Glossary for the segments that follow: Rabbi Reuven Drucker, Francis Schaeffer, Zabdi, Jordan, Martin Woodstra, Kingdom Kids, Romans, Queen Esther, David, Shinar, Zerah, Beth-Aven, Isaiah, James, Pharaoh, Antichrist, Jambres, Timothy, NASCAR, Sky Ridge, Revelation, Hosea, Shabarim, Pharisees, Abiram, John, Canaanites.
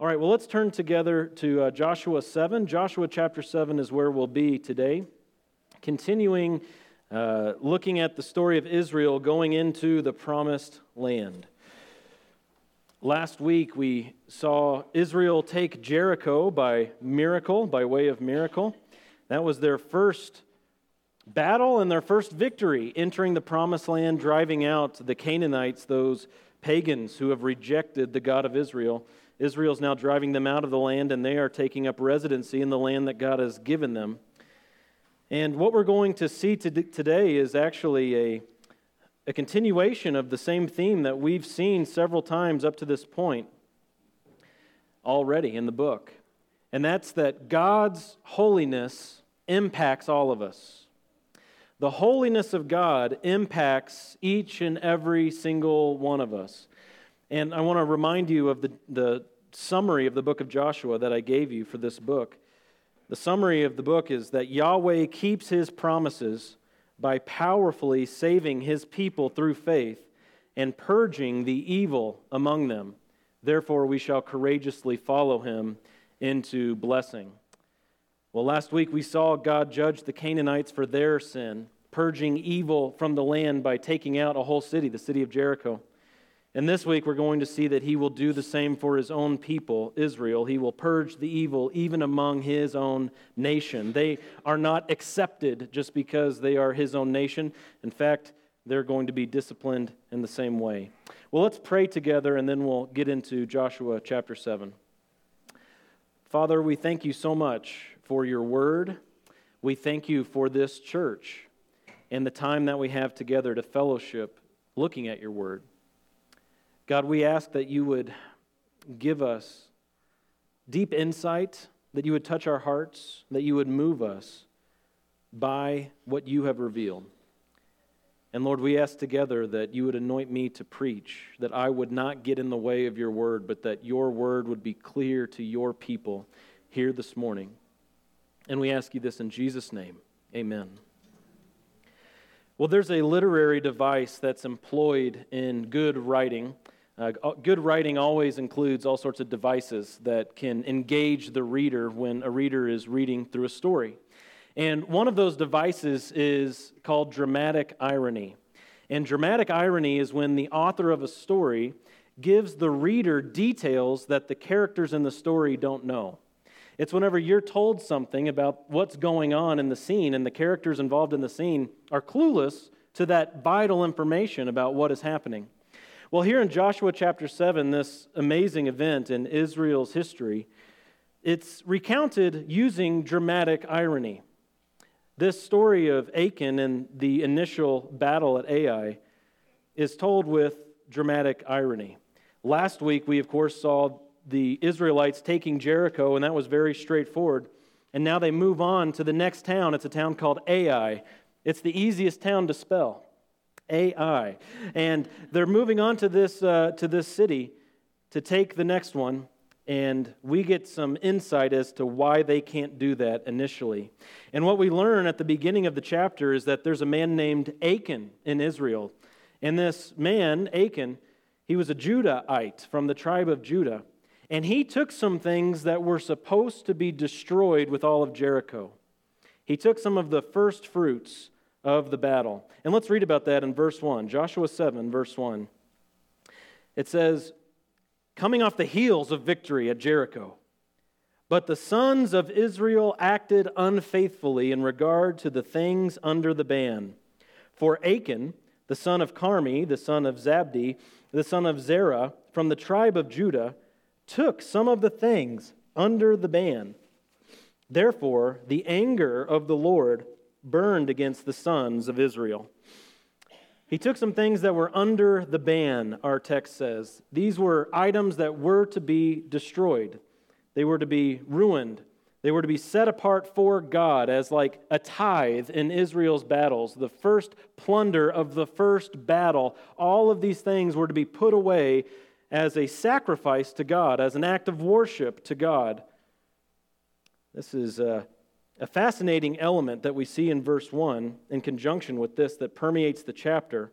All right, well, let's turn together to Joshua 7. Joshua chapter 7 is where we'll be today, continuing looking at the story of Israel going into the Promised Land. Last week, we saw Israel take Jericho by way of miracle. That was their first battle and their first victory, entering the Promised Land, driving out the Canaanites, those pagans who have rejected the God of Israel. Israel's now driving them out of the land, and they are taking up residency in the land that God has given them. And what we're going to see today is actually a continuation of the same theme that we've seen several times up to this point already in the book. And that's that God's holiness impacts all of us. The holiness of God impacts each and every single one of us. And I want to remind you of the summary of the book of Joshua that I gave you for this book. The summary of the book is that Yahweh keeps His promises by powerfully saving His people through faith and purging the evil among them. Therefore, we shall courageously follow Him into blessing. Well, last week we saw God judge the Canaanites for their sin, purging evil from the land by taking out a whole city, the city of Jericho. And this week we're going to see that He will do the same for His own people, Israel. He will purge the evil even among His own nation. They are not accepted just because they are His own nation. In fact, they're going to be disciplined in the same way. Well, let's pray together and then we'll get into Joshua chapter 7. Father, we thank You so much for Your word. We thank You for this church and the time that we have together to fellowship looking at Your word. God, we ask that You would give us deep insight, that You would touch our hearts, that You would move us by what You have revealed. And Lord, we ask together that You would anoint me to preach, that I would not get in the way of Your word, but that Your word would be clear to Your people here this morning. And we ask You this in Jesus' name, amen. Well, there's a literary device that's employed in good writing. Good writing always includes all sorts of devices that can engage the reader when a reader is reading through a story. And one of those devices is called dramatic irony. And dramatic irony is when the author of a story gives the reader details that the characters in the story don't know. It's whenever you're told something about what's going on in the scene and the characters involved in the scene are clueless to that vital information about what is happening. Well, here in Joshua chapter 7, this amazing event in Israel's history, it's recounted using dramatic irony. This story of Achan and the initial battle at Ai is told with dramatic irony. Last week, we of course saw the Israelites taking Jericho, and that was very straightforward. And now they move on to the next town. It's a town called Ai. It's the easiest town to spell, Ai. And they're moving on to this city to take the next one, and we get some insight as to why they can't do that initially. And what we learn at the beginning of the chapter is that there's a man named Achan in Israel. And this man, Achan, he was a Judahite from the tribe of Judah. And he took some things that were supposed to be destroyed with all of Jericho. He took some of the first fruits of the battle. And let's read about that in verse 1. Joshua 7, verse 1. It says, "Coming off the heels of victory at Jericho, but the sons of Israel acted unfaithfully in regard to the things under the ban. For Achan, the son of Carmi, the son of Zabdi, the son of Zerah, from the tribe of Judah, took some of the things under the ban. Therefore, the anger of the Lord burned against the sons of Israel." He took some things that were under the ban, our text says. These were items that were to be destroyed. They were to be ruined. They were to be set apart for God as like a tithe in Israel's battles, the first plunder of the first battle. All of these things were to be put away as a sacrifice to God, as an act of worship to God. This is a fascinating element that we see in verse 1 in conjunction with this that permeates the chapter.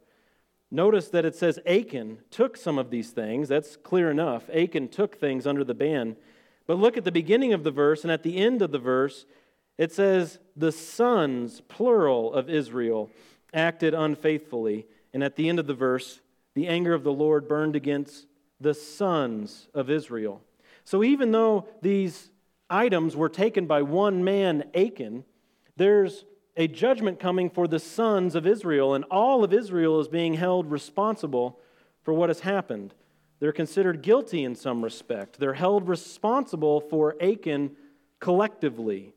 Notice that it says Achan took some of these things. That's clear enough. Achan took things under the ban. But look at the beginning of the verse and at the end of the verse, it says the sons, plural, of Israel acted unfaithfully. And at the end of the verse, the anger of the Lord burned against the sons of Israel. So even though these items were taken by one man, Achan, there's a judgment coming for the sons of Israel, and all of Israel is being held responsible for what has happened. They're considered guilty in some respect. They're held responsible for Achan collectively.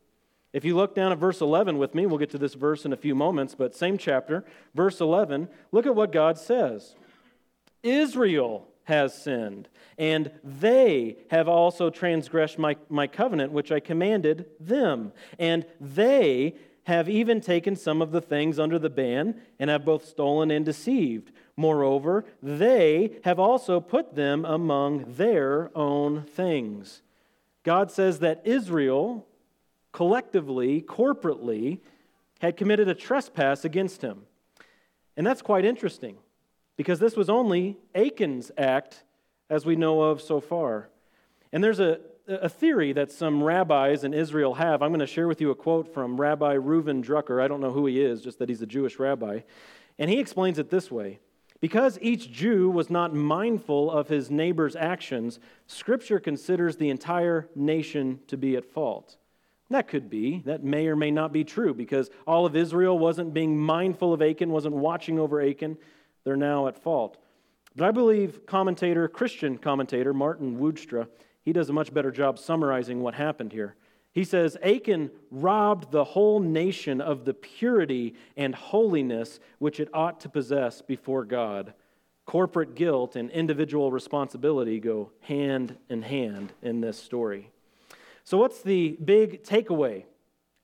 If you look down at verse 11 with me, we'll get to this verse in a few moments, but same chapter, verse 11, look at what God says. Israel has sinned, and they have also transgressed my covenant, which I commanded them. And they have even taken some of the things under the ban, and have both stolen and deceived. Moreover, they have also put them among their own things. God says that Israel, collectively, corporately, had committed a trespass against him. And that's quite interesting, because this was only Achan's act, as we know of so far. And there's a theory that some rabbis in Israel have. I'm going to share with you a quote from Rabbi Reuven Drucker. I don't know who he is, just that he's a Jewish rabbi. And he explains it this way. Because each Jew was not mindful of his neighbor's actions, Scripture considers the entire nation to be at fault. That could be. That may or may not be true, because all of Israel wasn't being mindful of Achan, wasn't watching over Achan. They're now at fault. But I believe Christian commentator Martin Woodstra, he does a much better job summarizing what happened here. He says, Achan robbed the whole nation of the purity and holiness which it ought to possess before God. Corporate guilt and individual responsibility go hand in hand in this story. So what's the big takeaway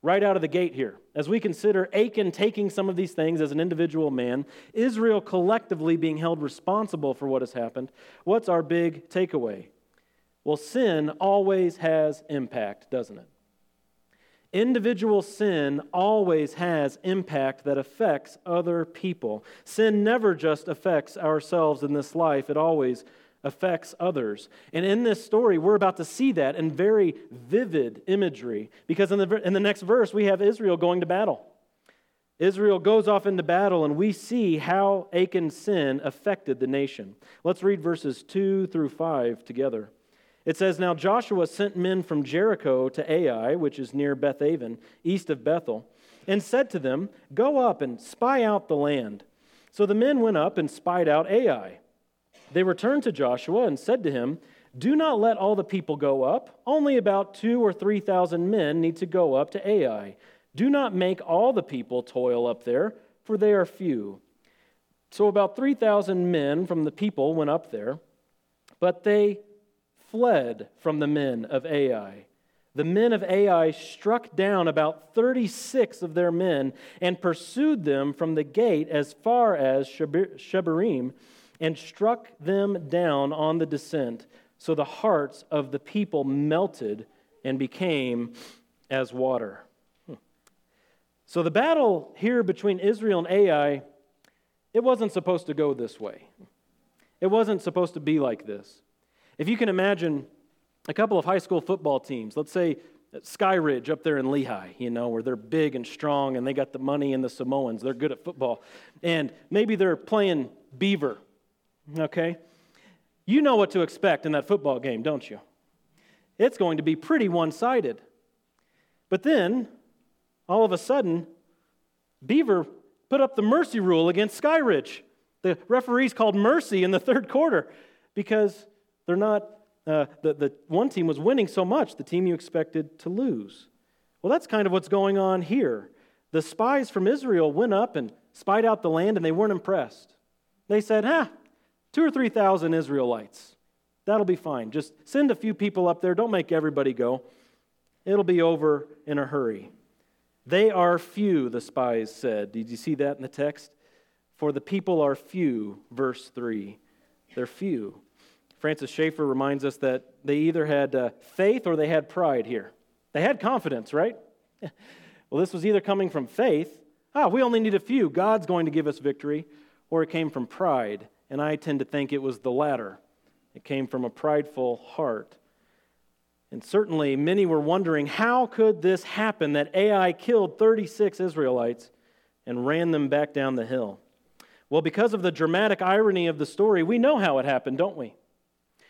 right out of the gate here? As we consider Achan taking some of these things as an individual man, Israel collectively being held responsible for what has happened, what's our big takeaway? Well, sin always has impact, doesn't it? Individual sin always has impact that affects other people. Sin never just affects ourselves in this life, it always affects others. And in this story, we're about to see that in very vivid imagery, because in the next verse, we have Israel going to battle. Israel goes off into battle, and we see how Achan's sin affected the nation. Let's read verses 2 through 5 together. It says, Now Joshua sent men from Jericho to Ai, which is near Beth-Aven, east of Bethel, and said to them, Go up and spy out the land. So the men went up and spied out Ai. They returned to Joshua and said to him, Do not let all the people go up. Only about 2,000 or 3,000 men need to go up to Ai. Do not make all the people toil up there, for they are few. So about 3,000 men from the people went up there, but they fled from the men of Ai. The men of Ai struck down about 36 of their men and pursued them from the gate as far as Shabarim and struck them down on the descent. So the hearts of the people melted and became as water. So the battle here between Israel and Ai, it wasn't supposed to go this way. It wasn't supposed to be like this. If you can imagine a couple of high school football teams, let's say Sky Ridge up there in Lehi, where they're big and strong and they got the money and the Samoans, they're good at football. And maybe they're playing Beaver, okay? You know what to expect in that football game, don't you? It's going to be pretty one-sided. But then, all of a sudden, Beaver put up the mercy rule against Sky Ridge. The referees called mercy in the third quarter because they're not, the one team was winning so much, the team you expected to lose. Well, that's kind of what's going on here. The spies from Israel went up and spied out the land, and they weren't impressed. They said, 2,000 or 3,000 Israelites. That'll be fine. Just send a few people up there. Don't make everybody go. It'll be over in a hurry. They are few, the spies said. Did you see that in the text? For the people are few, verse 3. They're few. Francis Schaeffer reminds us that they either had faith or they had pride here. They had confidence, right? Well, this was either coming from faith, we only need a few, God's going to give us victory, or it came from pride, and I tend to think it was the latter. It came from a prideful heart. And certainly many were wondering, how could this happen that Ai killed 36 Israelites and ran them back down the hill? Well, because of the dramatic irony of the story, we know how it happened, don't we?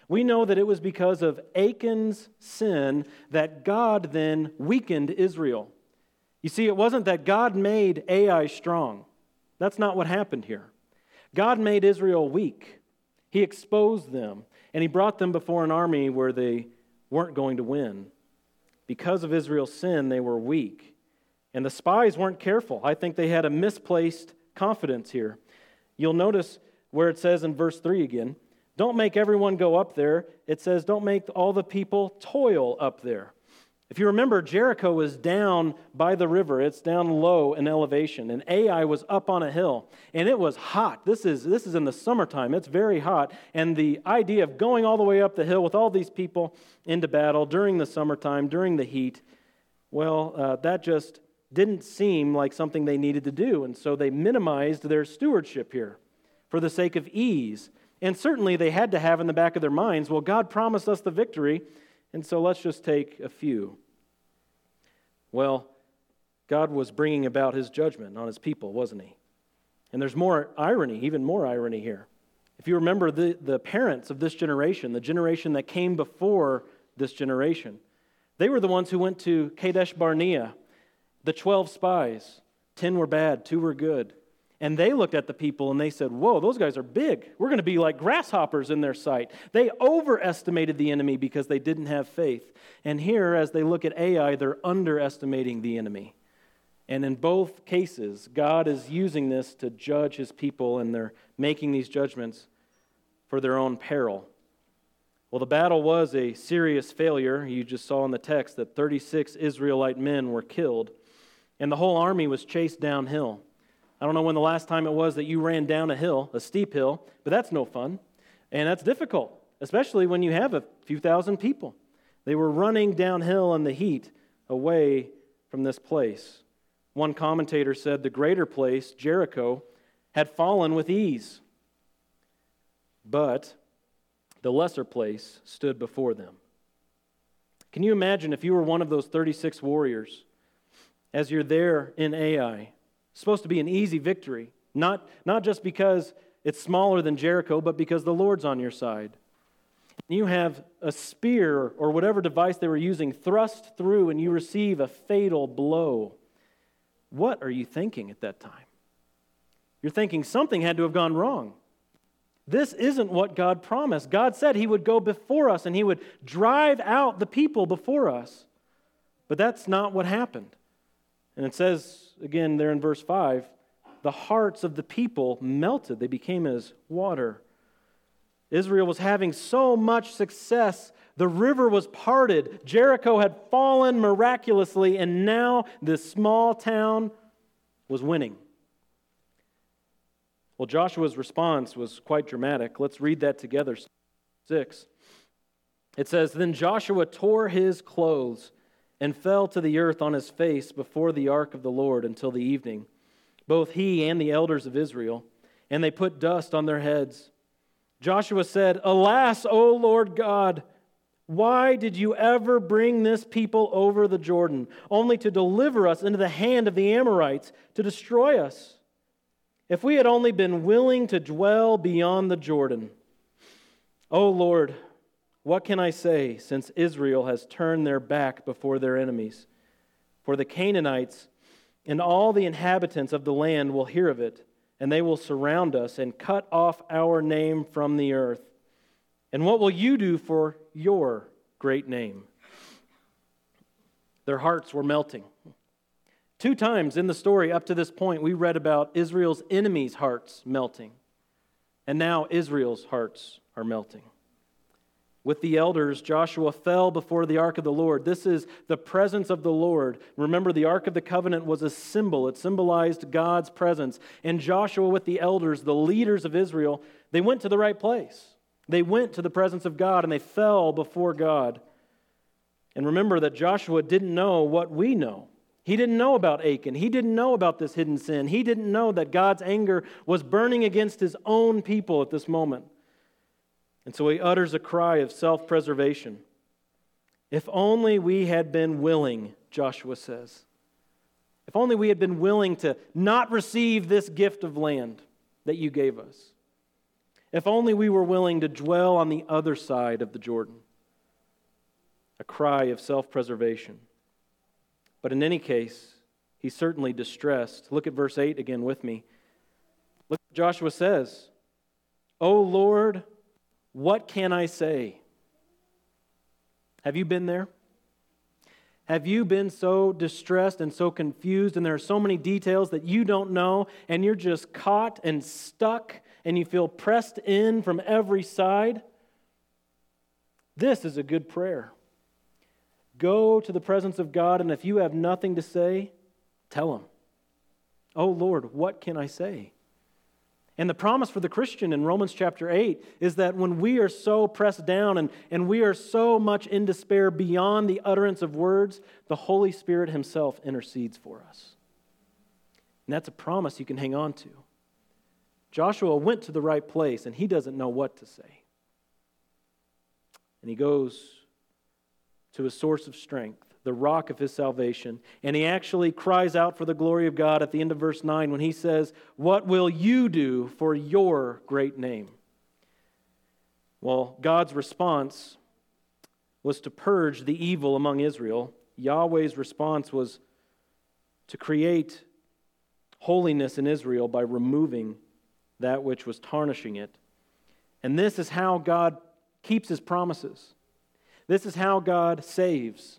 We know that it was because of Achan's sin that God then weakened Israel. You see, it wasn't that God made Ai strong. That's not what happened here. God made Israel weak. He exposed them, and he brought them before an army where they weren't going to win. Because of Israel's sin, they were weak. And the spies weren't careful. I think they had a misplaced confidence here. You'll notice where it says in verse 3 again, don't make everyone go up there. It says, don't make all the people toil up there. If you remember, Jericho was down by the river. It's down low in elevation. And Ai was up on a hill. And it was hot. This is in the summertime. It's very hot. And the idea of going all the way up the hill with all these people into battle during the summertime, during the heat, well, that just didn't seem like something they needed to do. And so they minimized their stewardship here for the sake of ease. And certainly they had to have in the back of their minds, well, God promised us the victory, and so let's just take a few. Well, God was bringing about his judgment on his people, wasn't he? And there's more irony, even more irony here. If you remember the parents of this generation, the generation that came before this generation, they were the ones who went to Kadesh Barnea, the 12 spies. 10 were bad, 2 were good. And they looked at the people and they said, whoa, those guys are big. We're going to be like grasshoppers in their sight. They overestimated the enemy because they didn't have faith. And here, as they look at Ai, they're underestimating the enemy. And in both cases, God is using this to judge his people, and they're making these judgments for their own peril. Well, the battle was a serious failure. You just saw in the text that 36 Israelite men were killed, and the whole army was chased downhill. I don't know when the last time it was that you ran down a hill, a steep hill, but that's no fun, and that's difficult, especially when you have a few thousand people. They were running downhill in the heat away from this place. One commentator said the greater place, Jericho, had fallen with ease, but the lesser place stood before them. Can you imagine if you were one of those 36 warriors, as you're there in Ai? Supposed to be an easy victory, not just because it's smaller than Jericho, but because the Lord's on your side. And you have a spear or whatever device they were using thrust through, and you receive a fatal blow. What are you thinking at that time? You're thinking something had to have gone wrong. This isn't what God promised. God said he would go before us and he would drive out the people before us. But that's not what happened. And it says, again, there in verse 5, the hearts of the people melted. They became as water. Israel was having so much success. The river was parted. Jericho had fallen miraculously, and now this small town was winning. Well, Joshua's response was quite dramatic. Let's read that together. 6. It says, Then Joshua tore his clothes and fell to the earth on his face before the ark of the Lord until the evening, both he and the elders of Israel, and they put dust on their heads. Joshua said, Alas, O Lord God, why did you ever bring this people over the Jordan, only to deliver us into the hand of the Amorites to destroy us? If we had only been willing to dwell beyond the Jordan. O Lord, what can I say since Israel has turned their back before their enemies? For the Canaanites and all the inhabitants of the land will hear of it, and they will surround us and cut off our name from the earth. And what will you do for your great name? Their hearts were melting. 2 times in the story up to this point, we read about Israel's enemies' hearts melting. And now Israel's hearts are melting. With the elders, Joshua fell before the ark of the Lord. This is the presence of the Lord. Remember, the ark of the covenant was a symbol. It symbolized God's presence. And Joshua with the elders, the leaders of Israel, they went to the right place. They went to the presence of God, and they fell before God. And remember that Joshua didn't know what we know. He didn't know about Achan. He didn't know about this hidden sin. He didn't know that God's anger was burning against his own people at this moment. And so he utters a cry of self-preservation. If only we had been willing, Joshua says. If only we had been willing to not receive this gift of land that you gave us. If only we were willing to dwell on the other side of the Jordan. A cry of self-preservation. But in any case, he's certainly distressed. Look at verse 8 again with me. Look what Joshua says. O Lord, what can I say? Have you been there? Have you been so distressed and so confused, and there are so many details that you don't know, and you're just caught and stuck, and you feel pressed in from every side? This is a good prayer. Go to the presence of God, and if you have nothing to say, tell Him. Oh Lord, what can I say? And the promise for the Christian in Romans chapter 8 is that when we are so pressed down and we are so much in despair beyond the utterance of words, the Holy Spirit Himself intercedes for us. And that's a promise you can hang on to. Joshua went to the right place, and he doesn't know what to say. And he goes to his source of strength, the rock of his salvation. And he actually cries out for the glory of God at the end of verse 9 when he says, what will you do for your great name? Well, God's response was to purge the evil among Israel. Yahweh's response was to create holiness in Israel by removing that which was tarnishing it. And this is how God keeps His promises. This is how God saves.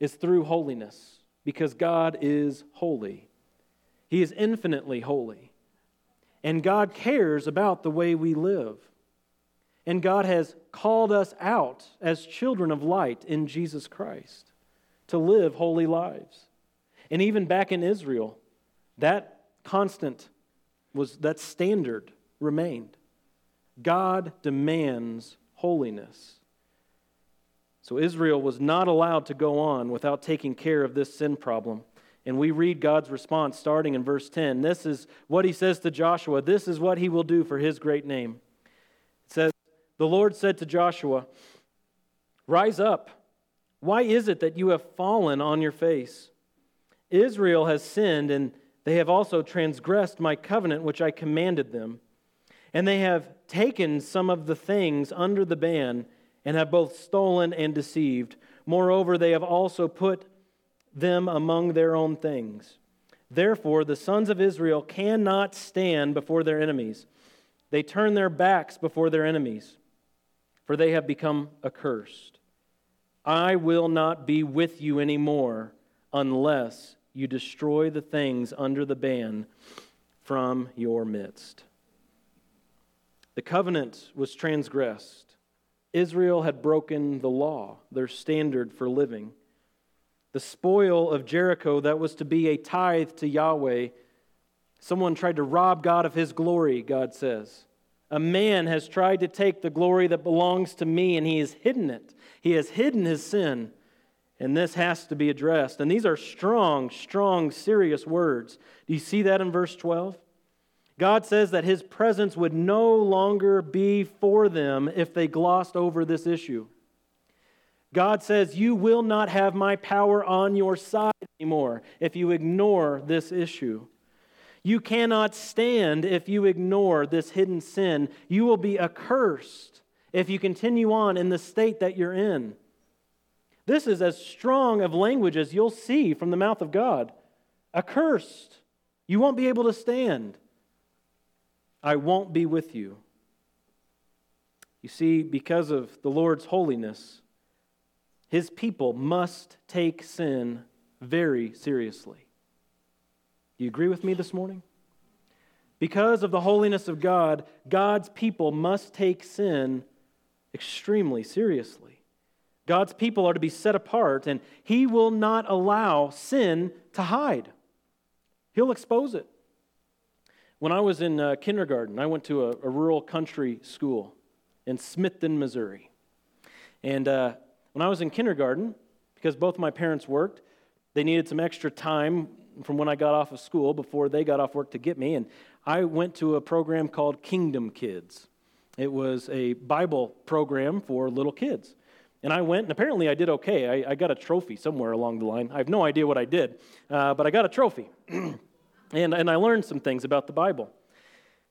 Is through holiness, because God is holy. He is infinitely holy. And God cares about the way we live. And God has called us out as children of light in Jesus Christ to live holy lives. And even back in Israel, that standard remained. God demands holiness. So Israel was not allowed to go on without taking care of this sin problem. And we read God's response starting in verse 10. This is what He says to Joshua. This is what He will do for His great name. It says, the Lord said to Joshua, rise up. Why is it that you have fallen on your face? Israel has sinned, and they have also transgressed my covenant, which I commanded them. And they have taken some of the things under the ban, and have both stolen and deceived. Moreover, they have also put them among their own things. Therefore, the sons of Israel cannot stand before their enemies. They turn their backs before their enemies, for they have become accursed. I will not be with you anymore unless you destroy the things under the ban from your midst. The covenant was transgressed. Israel had broken the law, their standard for living. The spoil of Jericho that was to be a tithe to Yahweh, someone tried to rob God of His glory, God says. A man has tried to take the glory that belongs to me, and he has hidden it. He has hidden his sin, and this has to be addressed. And these are strong, strong, serious words. Do you see that in verse 12? God says that His presence would no longer be for them if they glossed over this issue. God says, you will not have my power on your side anymore if you ignore this issue. You cannot stand if you ignore this hidden sin. You will be accursed if you continue on in the state that you're in. This is as strong of language as you'll see from the mouth of God. Accursed. You won't be able to stand. I won't be with you. You see, because of the Lord's holiness, His people must take sin very seriously. Do you agree with me this morning? Because of the holiness of God, God's people must take sin extremely seriously. God's people are to be set apart, and He will not allow sin to hide. He'll expose it. When I was in kindergarten, I went to a rural country school in Smithton, Missouri. And when I was in kindergarten, because both my parents worked, They needed some extra time from when I got off of school before they got off work to get me, and I went to a program called Kingdom Kids. It was a Bible program for little kids. And I went, and apparently I did okay. I got a trophy somewhere along the line. I have no idea what I did, but I got a trophy. And I learned some things about the Bible.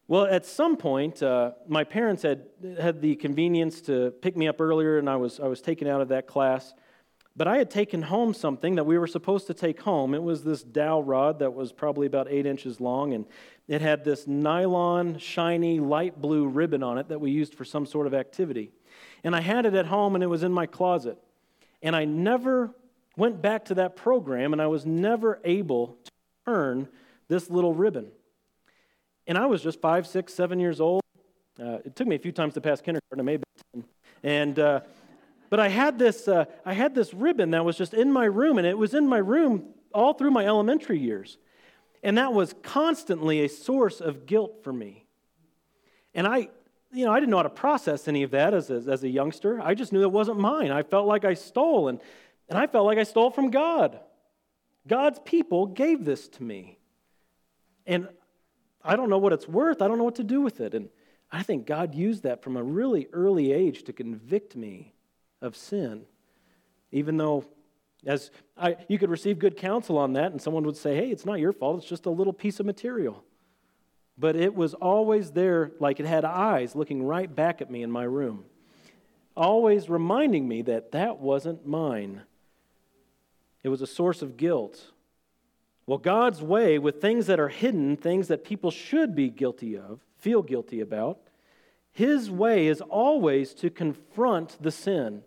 Well, at some point, my parents had the convenience to pick me up earlier, and I was taken out of that class. But I had taken home something that we were supposed to take home. It was this dowel rod that was probably about 8 inches long, and it had this nylon, shiny, light blue ribbon on it that we used for some sort of activity. And I had it at home, and it was in my closet. And I never went back to that program, and I was never able to earn this little ribbon. And I was just 5, 6, 7 years old. It took me a few times to pass kindergarten. I may have been 10. But I had this ribbon that was just in my room, and it was in my room all through my elementary years. And that was constantly a source of guilt for me. And I didn't know how to process any of that as a youngster. I just knew it wasn't mine. I felt like I stole, and I felt like I stole from God. God's people gave this to me. And I don't know what it's worth. I don't know what to do with it. And I think God used that from a really early age to convict me of sin. Even though you could receive good counsel on that, and someone would say, hey, it's not your fault. It's just a little piece of material. But it was always there, like it had eyes looking right back at me in my room, always reminding me that wasn't mine. It was a source of guilt. Well, God's way with things that are hidden, things that people should be guilty of, feel guilty about, His way is always to confront the sin,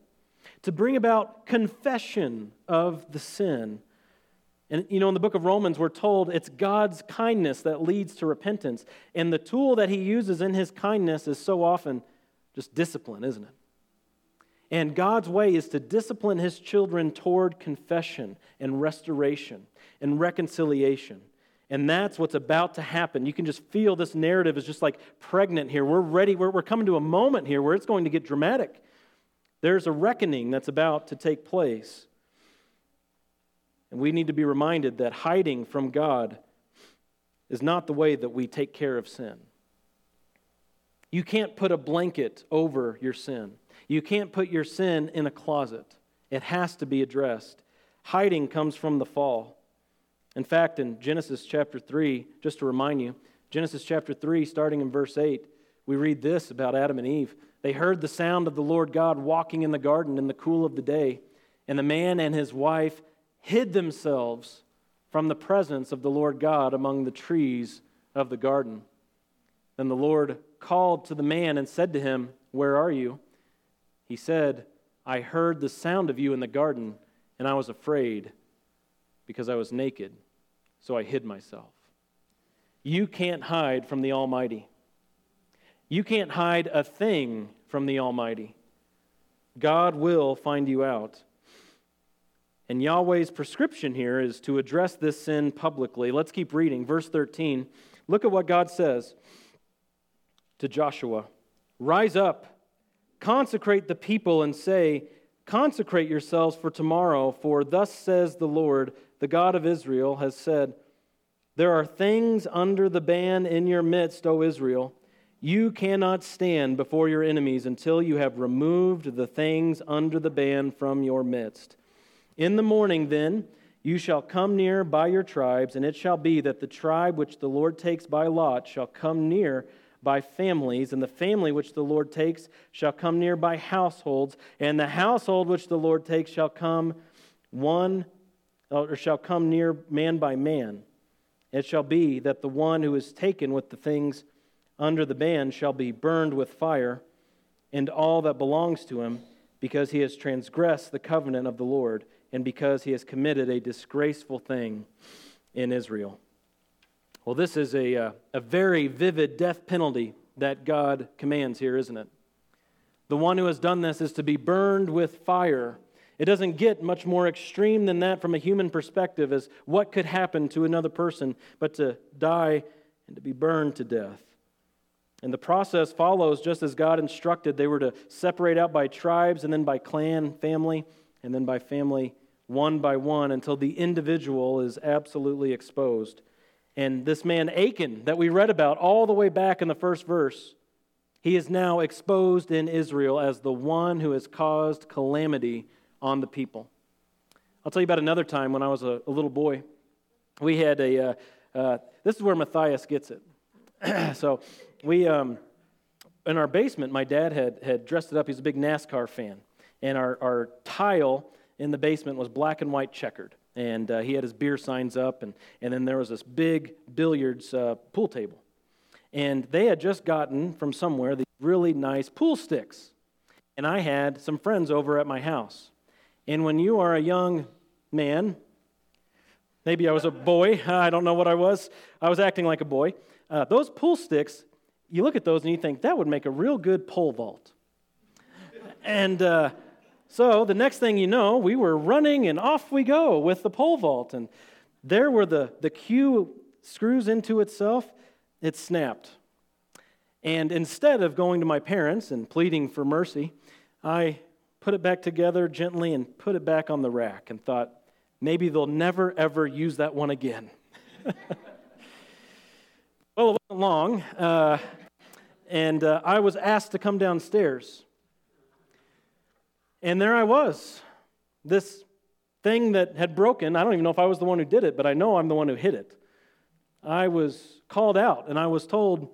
to bring about confession of the sin. And, in the book of Romans, we're told it's God's kindness that leads to repentance. And the tool that He uses in His kindness is so often just discipline, isn't it? And God's way is to discipline His children toward confession and restoration and reconciliation. And that's what's about to happen. You can just feel this narrative is just like pregnant here. We're ready. We're coming to a moment here where it's going to get dramatic. There's a reckoning that's about to take place. And we need to be reminded that hiding from God is not the way that we take care of sin. You can't put a blanket over your sin. You can't put your sin in a closet. It has to be addressed. Hiding comes from the fall. In fact, in Genesis chapter 3, just to remind you, Genesis chapter 3, starting in verse 8, we read this about Adam and Eve. They heard the sound of the Lord God walking in the garden in the cool of the day, and the man and his wife hid themselves from the presence of the Lord God among the trees of the garden. Then the Lord called to the man and said to him, "Where are you?" He said, "I heard the sound of you in the garden, and I was afraid because I was naked, so I hid myself." You can't hide from the Almighty. You can't hide a thing from the Almighty. God will find you out. And Yahweh's prescription here is to address this sin publicly. Let's keep reading. Verse 13. Look at what God says to Joshua. "Rise up, consecrate the people, and say, 'Consecrate yourselves for tomorrow, for thus says the Lord, the God of Israel has said, there are things under the ban in your midst, O Israel. You cannot stand before your enemies until you have removed the things under the ban from your midst. In the morning, then, you shall come near by your tribes, and it shall be that the tribe which the Lord takes by lot shall come near by families, and the family which the Lord takes shall come near by households, and the household which the Lord takes shall come near man by man. It shall be that the one who is taken with the things under the ban shall be burned with fire, and all that belongs to him, because he has transgressed the covenant of the Lord, and because he has committed a disgraceful thing in Israel." Well, this is a very vivid death penalty that God commands here, isn't it? The one who has done this is to be burned with fire. It doesn't get much more extreme than that from a human perspective as what could happen to another person, but to die and to be burned to death. And the process follows just as God instructed. They were to separate out by tribes and then by clan, family, and then by family one by one until the individual is absolutely exposed. And this man Achan that we read about all the way back in the first verse, he is now exposed in Israel as the one who has caused calamity on the people. I'll tell you about another time when I was a little boy. We had this is where Matthias gets it. So we, in our basement, my dad had dressed it up. He's a big NASCAR fan. And our tile in the basement was black and white checkered. And he had his beer signs up. And then there was this big billiards pool table. And they had just gotten from somewhere these really nice pool sticks. And I had some friends over at my house. And when you are a young man, maybe I was a boy, I don't know what I was acting like a boy. Those pool sticks, you look at those and you think, that would make a real good pole vault. And so the next thing you know, we were running and off we go with the pole vault. And there were the cue screws into itself, it snapped. And instead of going to my parents and pleading for mercy, I put it back together gently and put it back on the rack and thought, maybe they'll never, ever use that one again. Well, it wasn't long, and I was asked to come downstairs. And there I was, this thing that had broken. I don't even know if I was the one who did it, but I know I'm the one who hit it. I was called out, and I was told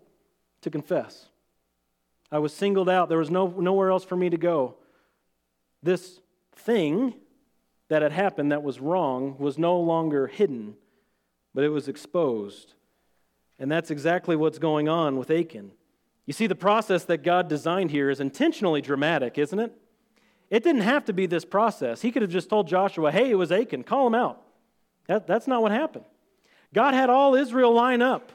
to confess. I was singled out. There was nowhere else for me to go. This thing that had happened that was wrong was no longer hidden, but it was exposed. And that's exactly what's going on with Achan. You see, the process that God designed here is intentionally dramatic, isn't it? It didn't have to be this process. He could have just told Joshua, hey, it was Achan, call him out. That's not what happened. God had all Israel line up.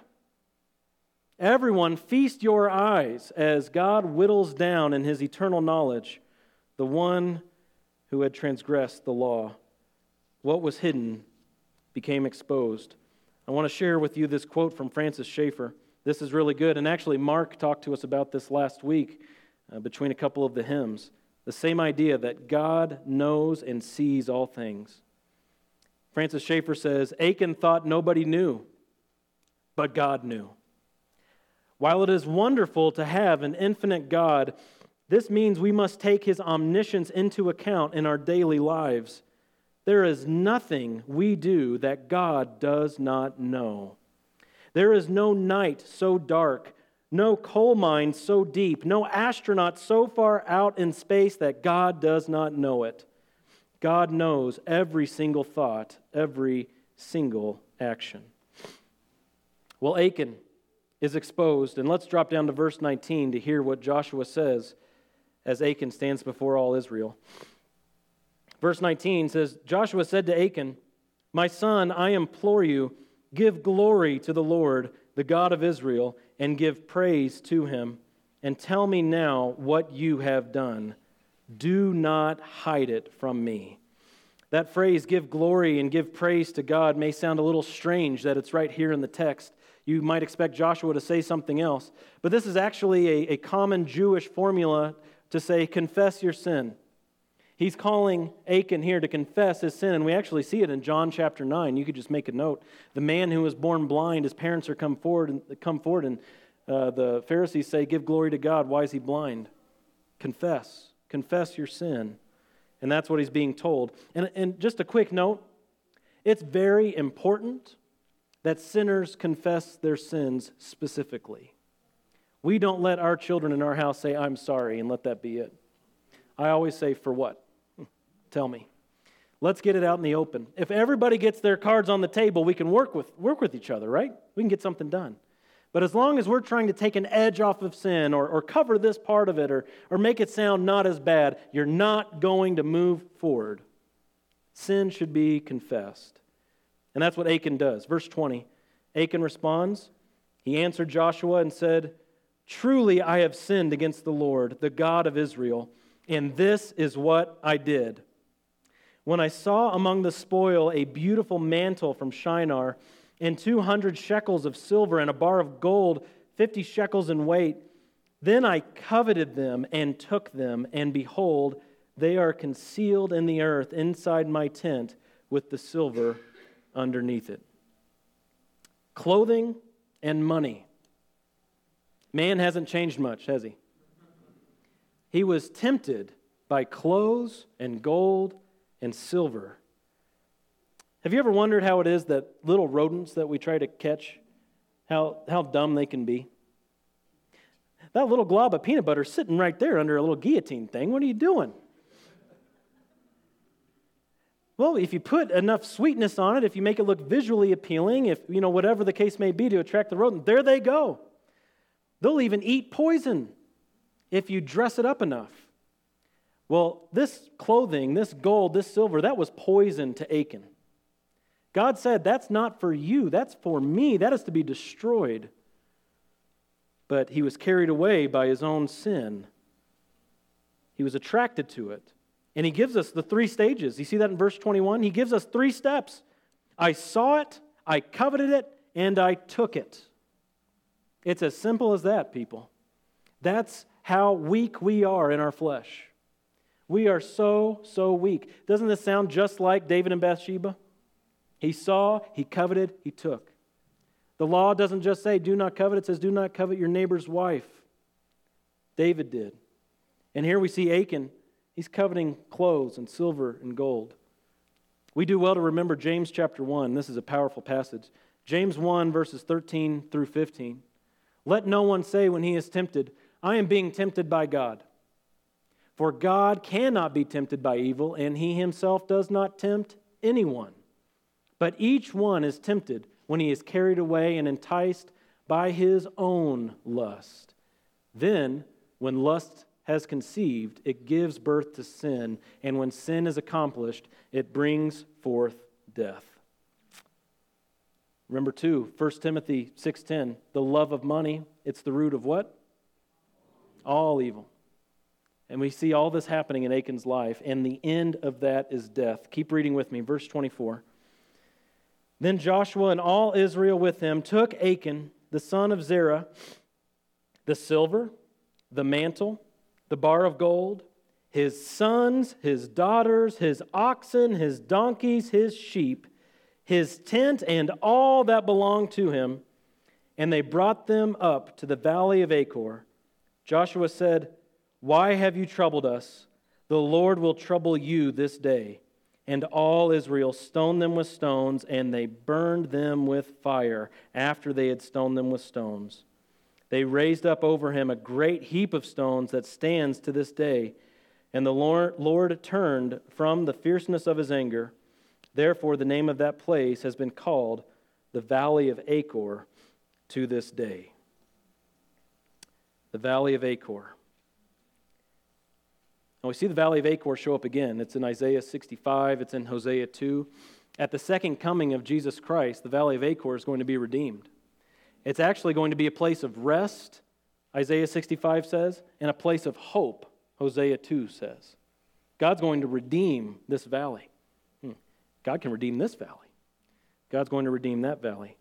Everyone, feast your eyes as God whittles down in his eternal knowledge the one who had transgressed the law. What was hidden became exposed. I want to share with you this quote from Francis Schaeffer. This is really good, and actually Mark talked to us about this last week between a couple of the hymns. The same idea that God knows and sees all things. Francis Schaeffer says, Achan thought nobody knew, but God knew. While it is wonderful to have an infinite God, this means we must take his omniscience into account in our daily lives. There is nothing we do that God does not know. There is no night so dark, no coal mine so deep, no astronaut so far out in space that God does not know it. God knows every single thought, every single action. Well, Achan is exposed, and let's drop down to verse 19 to hear what Joshua says as Achan stands before all Israel. Verse 19 says, Joshua said to Achan, my son, I implore you, give glory to the Lord, the God of Israel, and give praise to him, and tell me now what you have done. Do not hide it from me. That phrase, give glory and give praise to God, may sound a little strange that it's right here in the text. You might expect Joshua to say something else, but this is actually a common Jewish formula to say, confess your sin. He's calling Achan here to confess his sin, and we actually see it in John chapter 9. You could just make a note. The man who was born blind, his parents are come forward, and the Pharisees say, give glory to God. Why is he blind? Confess. Confess your sin. And that's what he's being told. And just a quick note, it's very important that sinners confess their sins specifically. We don't let our children in our house say, I'm sorry, and let that be it. I always say, for what? Tell me. Let's get it out in the open. If everybody gets their cards on the table, we can work with each other, right? We can get something done. But as long as we're trying to take an edge off of sin or cover this part of it or make it sound not as bad, you're not going to move forward. Sin should be confessed. And that's what Achan does. Verse 20, Achan responds. He answered Joshua and said, truly I have sinned against the Lord, the God of Israel, and this is what I did. When I saw among the spoil a beautiful mantle from Shinar and 200 shekels of silver and a bar of gold, 50 shekels in weight, then I coveted them and took them, and behold, They are concealed in the earth inside my tent with the silver underneath it. Clothing and money. Man hasn't changed much, has he? He was tempted by clothes and gold and silver. Have you ever wondered how it is that little rodents that we try to catch, how dumb they can be? That little glob of peanut butter sitting right there under a little guillotine thing. What are you doing? Well, if you put enough sweetness on it, if you make it look visually appealing, if, you know, whatever the case may be to attract the rodent, there they go. They'll even eat poison if you dress it up enough. Well, this clothing, this gold, this silver, that was poison to Achan. God said, that's not for you, that's for me, that is to be destroyed. But he was carried away by his own sin. He was attracted to it. And he gives us the three stages. You see that in verse 21? He gives us three steps. I saw it, I coveted it, and I took it. It's as simple as that, people. That's how weak we are in our flesh. We are so weak. Doesn't this sound just like David and Bathsheba? He saw, he coveted, he took. The law doesn't just say, do not covet. It says, do not covet your neighbor's wife. David did. And here we see Achan. He's coveting clothes and silver and gold. We do well to remember James chapter 1. This is a powerful passage. James 1, verses 13 through 15. Let no one say when he is tempted, I am being tempted by God. For God cannot be tempted by evil, and he himself does not tempt anyone. But each one is tempted when he is carried away and enticed by his own lust. Then, when lust has conceived, it gives birth to sin, and when sin is accomplished, it brings forth death. Remember, too, 1 Timothy 6:10, the love of money, it's the root of what? All evil. And we see all this happening in Achan's life, and the end of that is death. Keep reading with me, verse 24. Then Joshua and all Israel with him took Achan, the son of Zerah, the silver, the mantle, the bar of gold, his sons, his daughters, his oxen, his donkeys, his sheep, his tent, and all that belonged to him, and they brought them up to the valley of Achor. Joshua said, Why have you troubled us? The Lord will trouble you this day. And all Israel stoned them with stones, and they burned them with fire after they had stoned them with stones. They raised up over him a great heap of stones that stands to this day. And the Lord turned from the fierceness of his anger. Therefore, the name of that place has been called the Valley of Achor to this day. The Valley of Achor. Now we see the Valley of Achor show up again. It's in Isaiah 65. It's in Hosea 2. At the second coming of Jesus Christ, the Valley of Achor is going to be redeemed. It's actually going to be a place of rest, Isaiah 65 says, and a place of hope, Hosea 2 says. God's going to redeem this valley. God can redeem this valley. God's going to redeem that valley.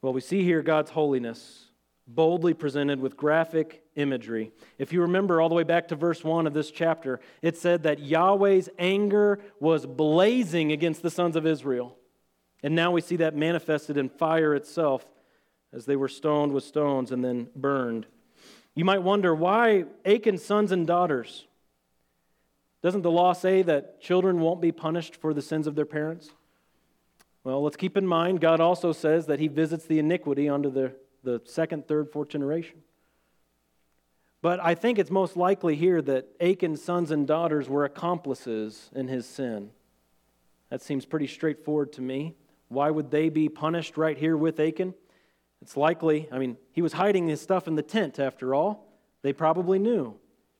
Well, we see here God's holiness boldly presented with graphic imagery. If you remember all the way back to verse 1 of this chapter, it said that Yahweh's anger was blazing against the sons of Israel. And now we see that manifested in fire itself as they were stoned with stones and then burned. You might wonder why Achan's sons and daughters. Doesn't the law say that children won't be punished for the sins of their parents? Well, let's keep in mind, God also says that he visits the iniquity onto the second, third, fourth generation. But I think it's most likely here that Achan's sons and daughters were accomplices in his sin. That seems pretty straightforward to me. Why would they be punished right here with Achan? It's likely, he was hiding his stuff in the tent after all. They probably knew,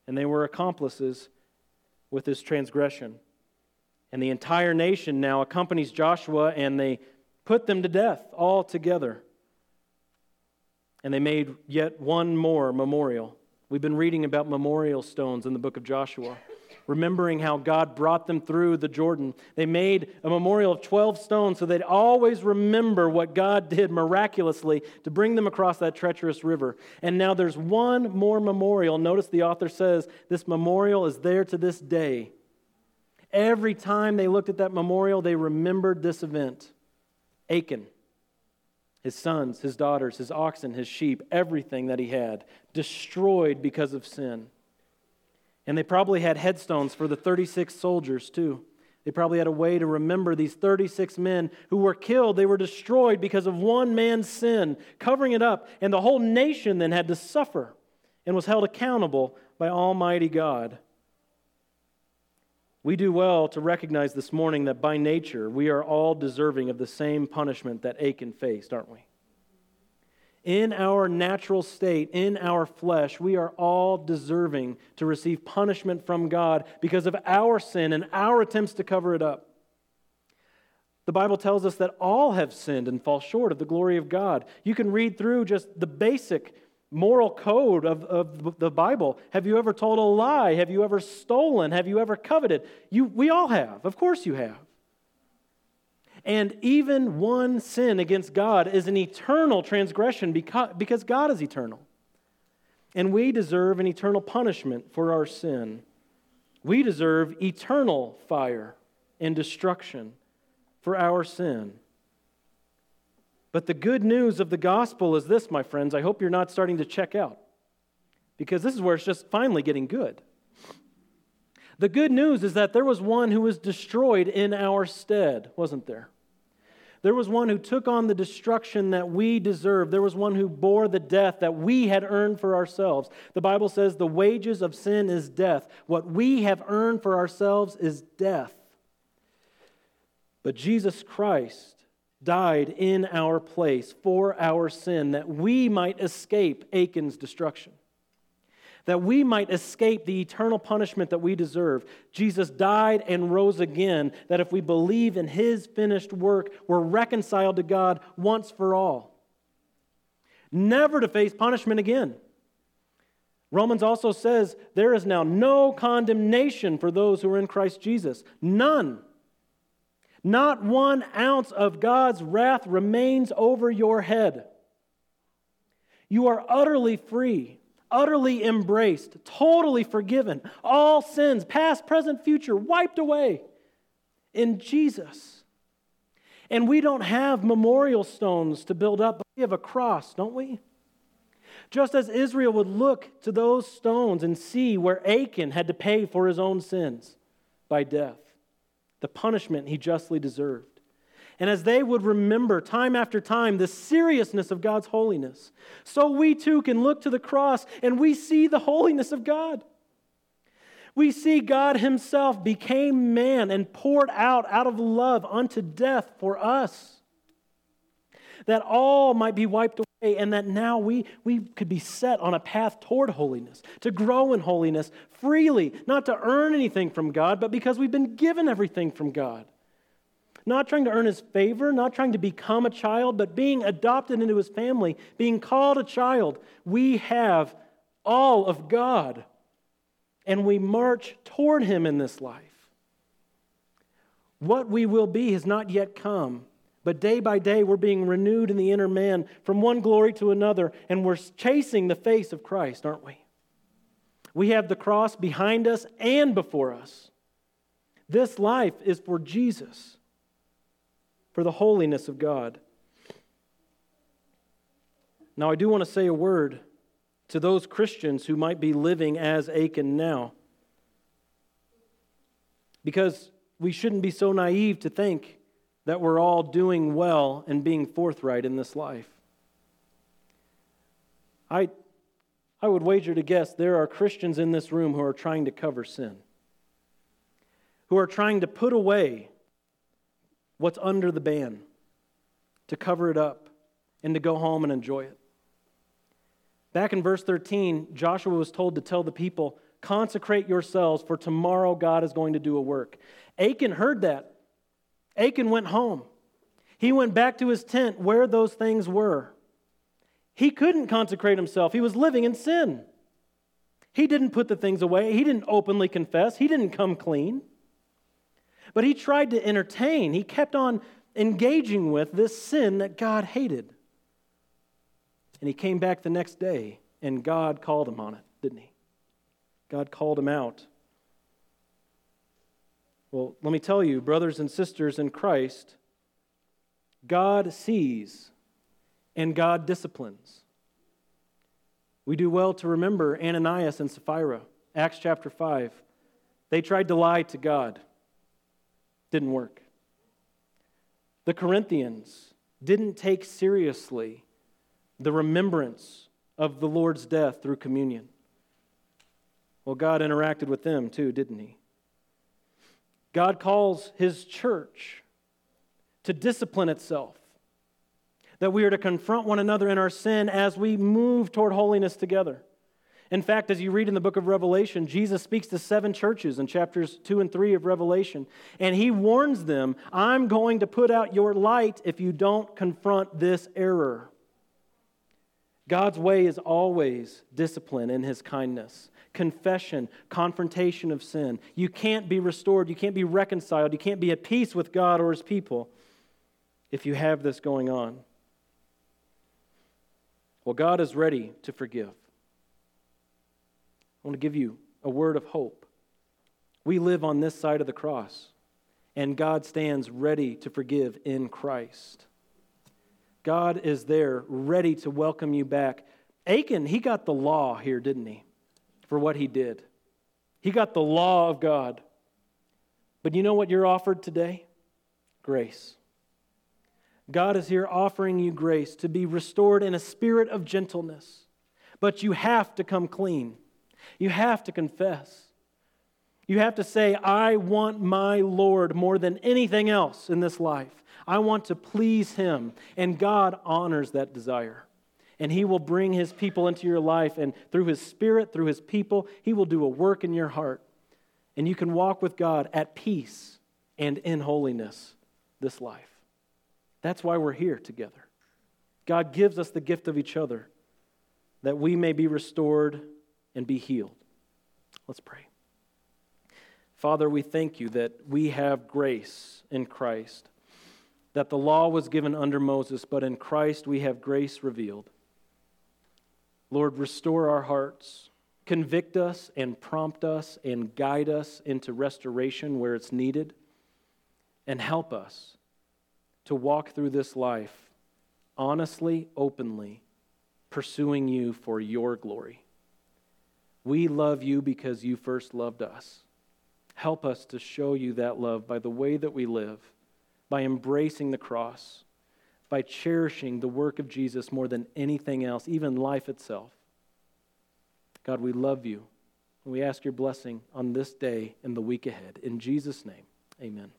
and they were accomplices with his transgression. And the entire nation now accompanies Joshua, and they put them to death all together. And they made yet one more memorial. We've been reading about memorial stones in the book of Joshua. remembering how God brought them through the Jordan. They made a memorial of 12 stones so they'd always remember what God did miraculously to bring them across that treacherous river. And now there's one more memorial. Notice the author says this memorial is there to this day. Every time they looked at that memorial, they remembered this event. Achan, his sons, his daughters, his oxen, his sheep, everything that he had, destroyed because of sin. And they probably had headstones for the 36 soldiers too. They probably had a way to remember these 36 men who were killed. They were destroyed because of one man's sin, covering it up. And the whole nation then had to suffer and was held accountable by Almighty God. We do well to recognize this morning that by nature we are all deserving of the same punishment that Achan faced, aren't we? In our natural state, in our flesh, we are all deserving to receive punishment from God because of our sin and our attempts to cover it up. The Bible tells us that all have sinned and fall short of the glory of God. You can read through just the basic moral code of the Bible. Have you ever told a lie? Have you ever stolen? Have you ever coveted? We all have. Of course you have. And even one sin against God is an eternal transgression because God is eternal. And we deserve an eternal punishment for our sin. We deserve eternal fire and destruction for our sin. But the good news of the gospel is this, my friends. I hope you're not starting to check out, because this is where it's just finally getting good. The good news is that there was one who was destroyed in our stead, wasn't there? There was one who took on the destruction that we deserved. There was one who bore the death that we had earned for ourselves. The Bible says the wages of sin is death. What we have earned for ourselves is death. But Jesus Christ died in our place for our sin, that we might escape Achan's destruction, that we might escape the eternal punishment that we deserve. Jesus died and rose again, that if we believe in His finished work, we're reconciled to God once for all, never to face punishment again. Romans also says there is now no condemnation for those who are in Christ Jesus. None. Not 1 ounce of God's wrath remains over your head. You are utterly free, utterly embraced, totally forgiven, all sins, past, present, future, wiped away in Jesus. And we don't have memorial stones to build up, but we have a cross, don't we? Just as Israel would look to those stones and see where Achan had to pay for his own sins by death, the punishment he justly deserved. And as they would remember time after time the seriousness of God's holiness, so we too can look to the cross and we see the holiness of God. We see God Himself became man and poured out of love unto death for us, that all might be wiped away, and that now we could be set on a path toward holiness, to grow in holiness freely, not to earn anything from God, but because we've been given everything from God. Not trying to earn His favor, not trying to become a child, but being adopted into His family, being called a child. We have all of God, and we march toward Him in this life. What we will be has not yet come, but day by day we're being renewed in the inner man from one glory to another, and we're chasing the face of Christ, aren't we? We have the cross behind us and before us. This life is for Jesus, for the holiness of God. Now, I do want to say a word to those Christians who might be living as Achan now, because we shouldn't be so naive to think that we're all doing well and being forthright in this life. I would wager to guess there are Christians in this room who are trying to cover sin, who are trying to put away what's under the ban, to cover it up, and to go home and enjoy it. Back in verse 13, Joshua was told to tell the people, "Consecrate yourselves, for tomorrow God is going to do a work." Achan heard that. Achan went home. He went back to his tent where those things were. He couldn't consecrate himself. He was living in sin. He didn't put the things away. He didn't openly confess. He didn't come clean. But he tried to entertain. He kept on engaging with this sin that God hated. And he came back the next day, and God called him on it, didn't he? God called him out. Well, let me tell you, brothers and sisters in Christ, God sees and God disciplines. We do well to remember Ananias and Sapphira, Acts chapter 5. They tried to lie to God. Didn't work. The Corinthians didn't take seriously the remembrance of the Lord's death through communion. Well, God interacted with them too, didn't he? God calls his church to discipline itself, that we are to confront one another in our sin as we move toward holiness together. In fact, as you read in the book of Revelation, Jesus speaks to 7 churches in chapters 2 and 3 of Revelation, and he warns them, I'm going to put out your light if you don't confront this error. God's way is always discipline in his kindness, confession, confrontation of sin. You can't be restored, you can't be reconciled, you can't be at peace with God or his people if you have this going on. Well, God is ready to forgive. I want to give you a word of hope. We live on this side of the cross, and God stands ready to forgive in Christ. God is there, ready to welcome you back. Achan, he got the law here, didn't he, for what he did? He got the law of God. But you know what you're offered today? Grace. God is here offering you grace to be restored in a spirit of gentleness. But you have to come clean. You have to confess. You have to say, I want my Lord more than anything else in this life. I want to please him. And God honors that desire. And he will bring his people into your life. And through his spirit, through his people, he will do a work in your heart. And you can walk with God at peace and in holiness this life. That's why we're here together. God gives us the gift of each other that we may be restored and be healed. Let's pray. Father, we thank you that we have grace in Christ, that the law was given under Moses, but in Christ we have grace revealed. Lord, restore our hearts, convict us and prompt us and guide us into restoration where it's needed, and help us to walk through this life honestly, openly, pursuing you for your glory. We love you because you first loved us. Help us to show you that love by the way that we live, by embracing the cross, by cherishing the work of Jesus more than anything else, even life itself. God, we love you, and we ask your blessing on this day and the week ahead. In Jesus' name, amen.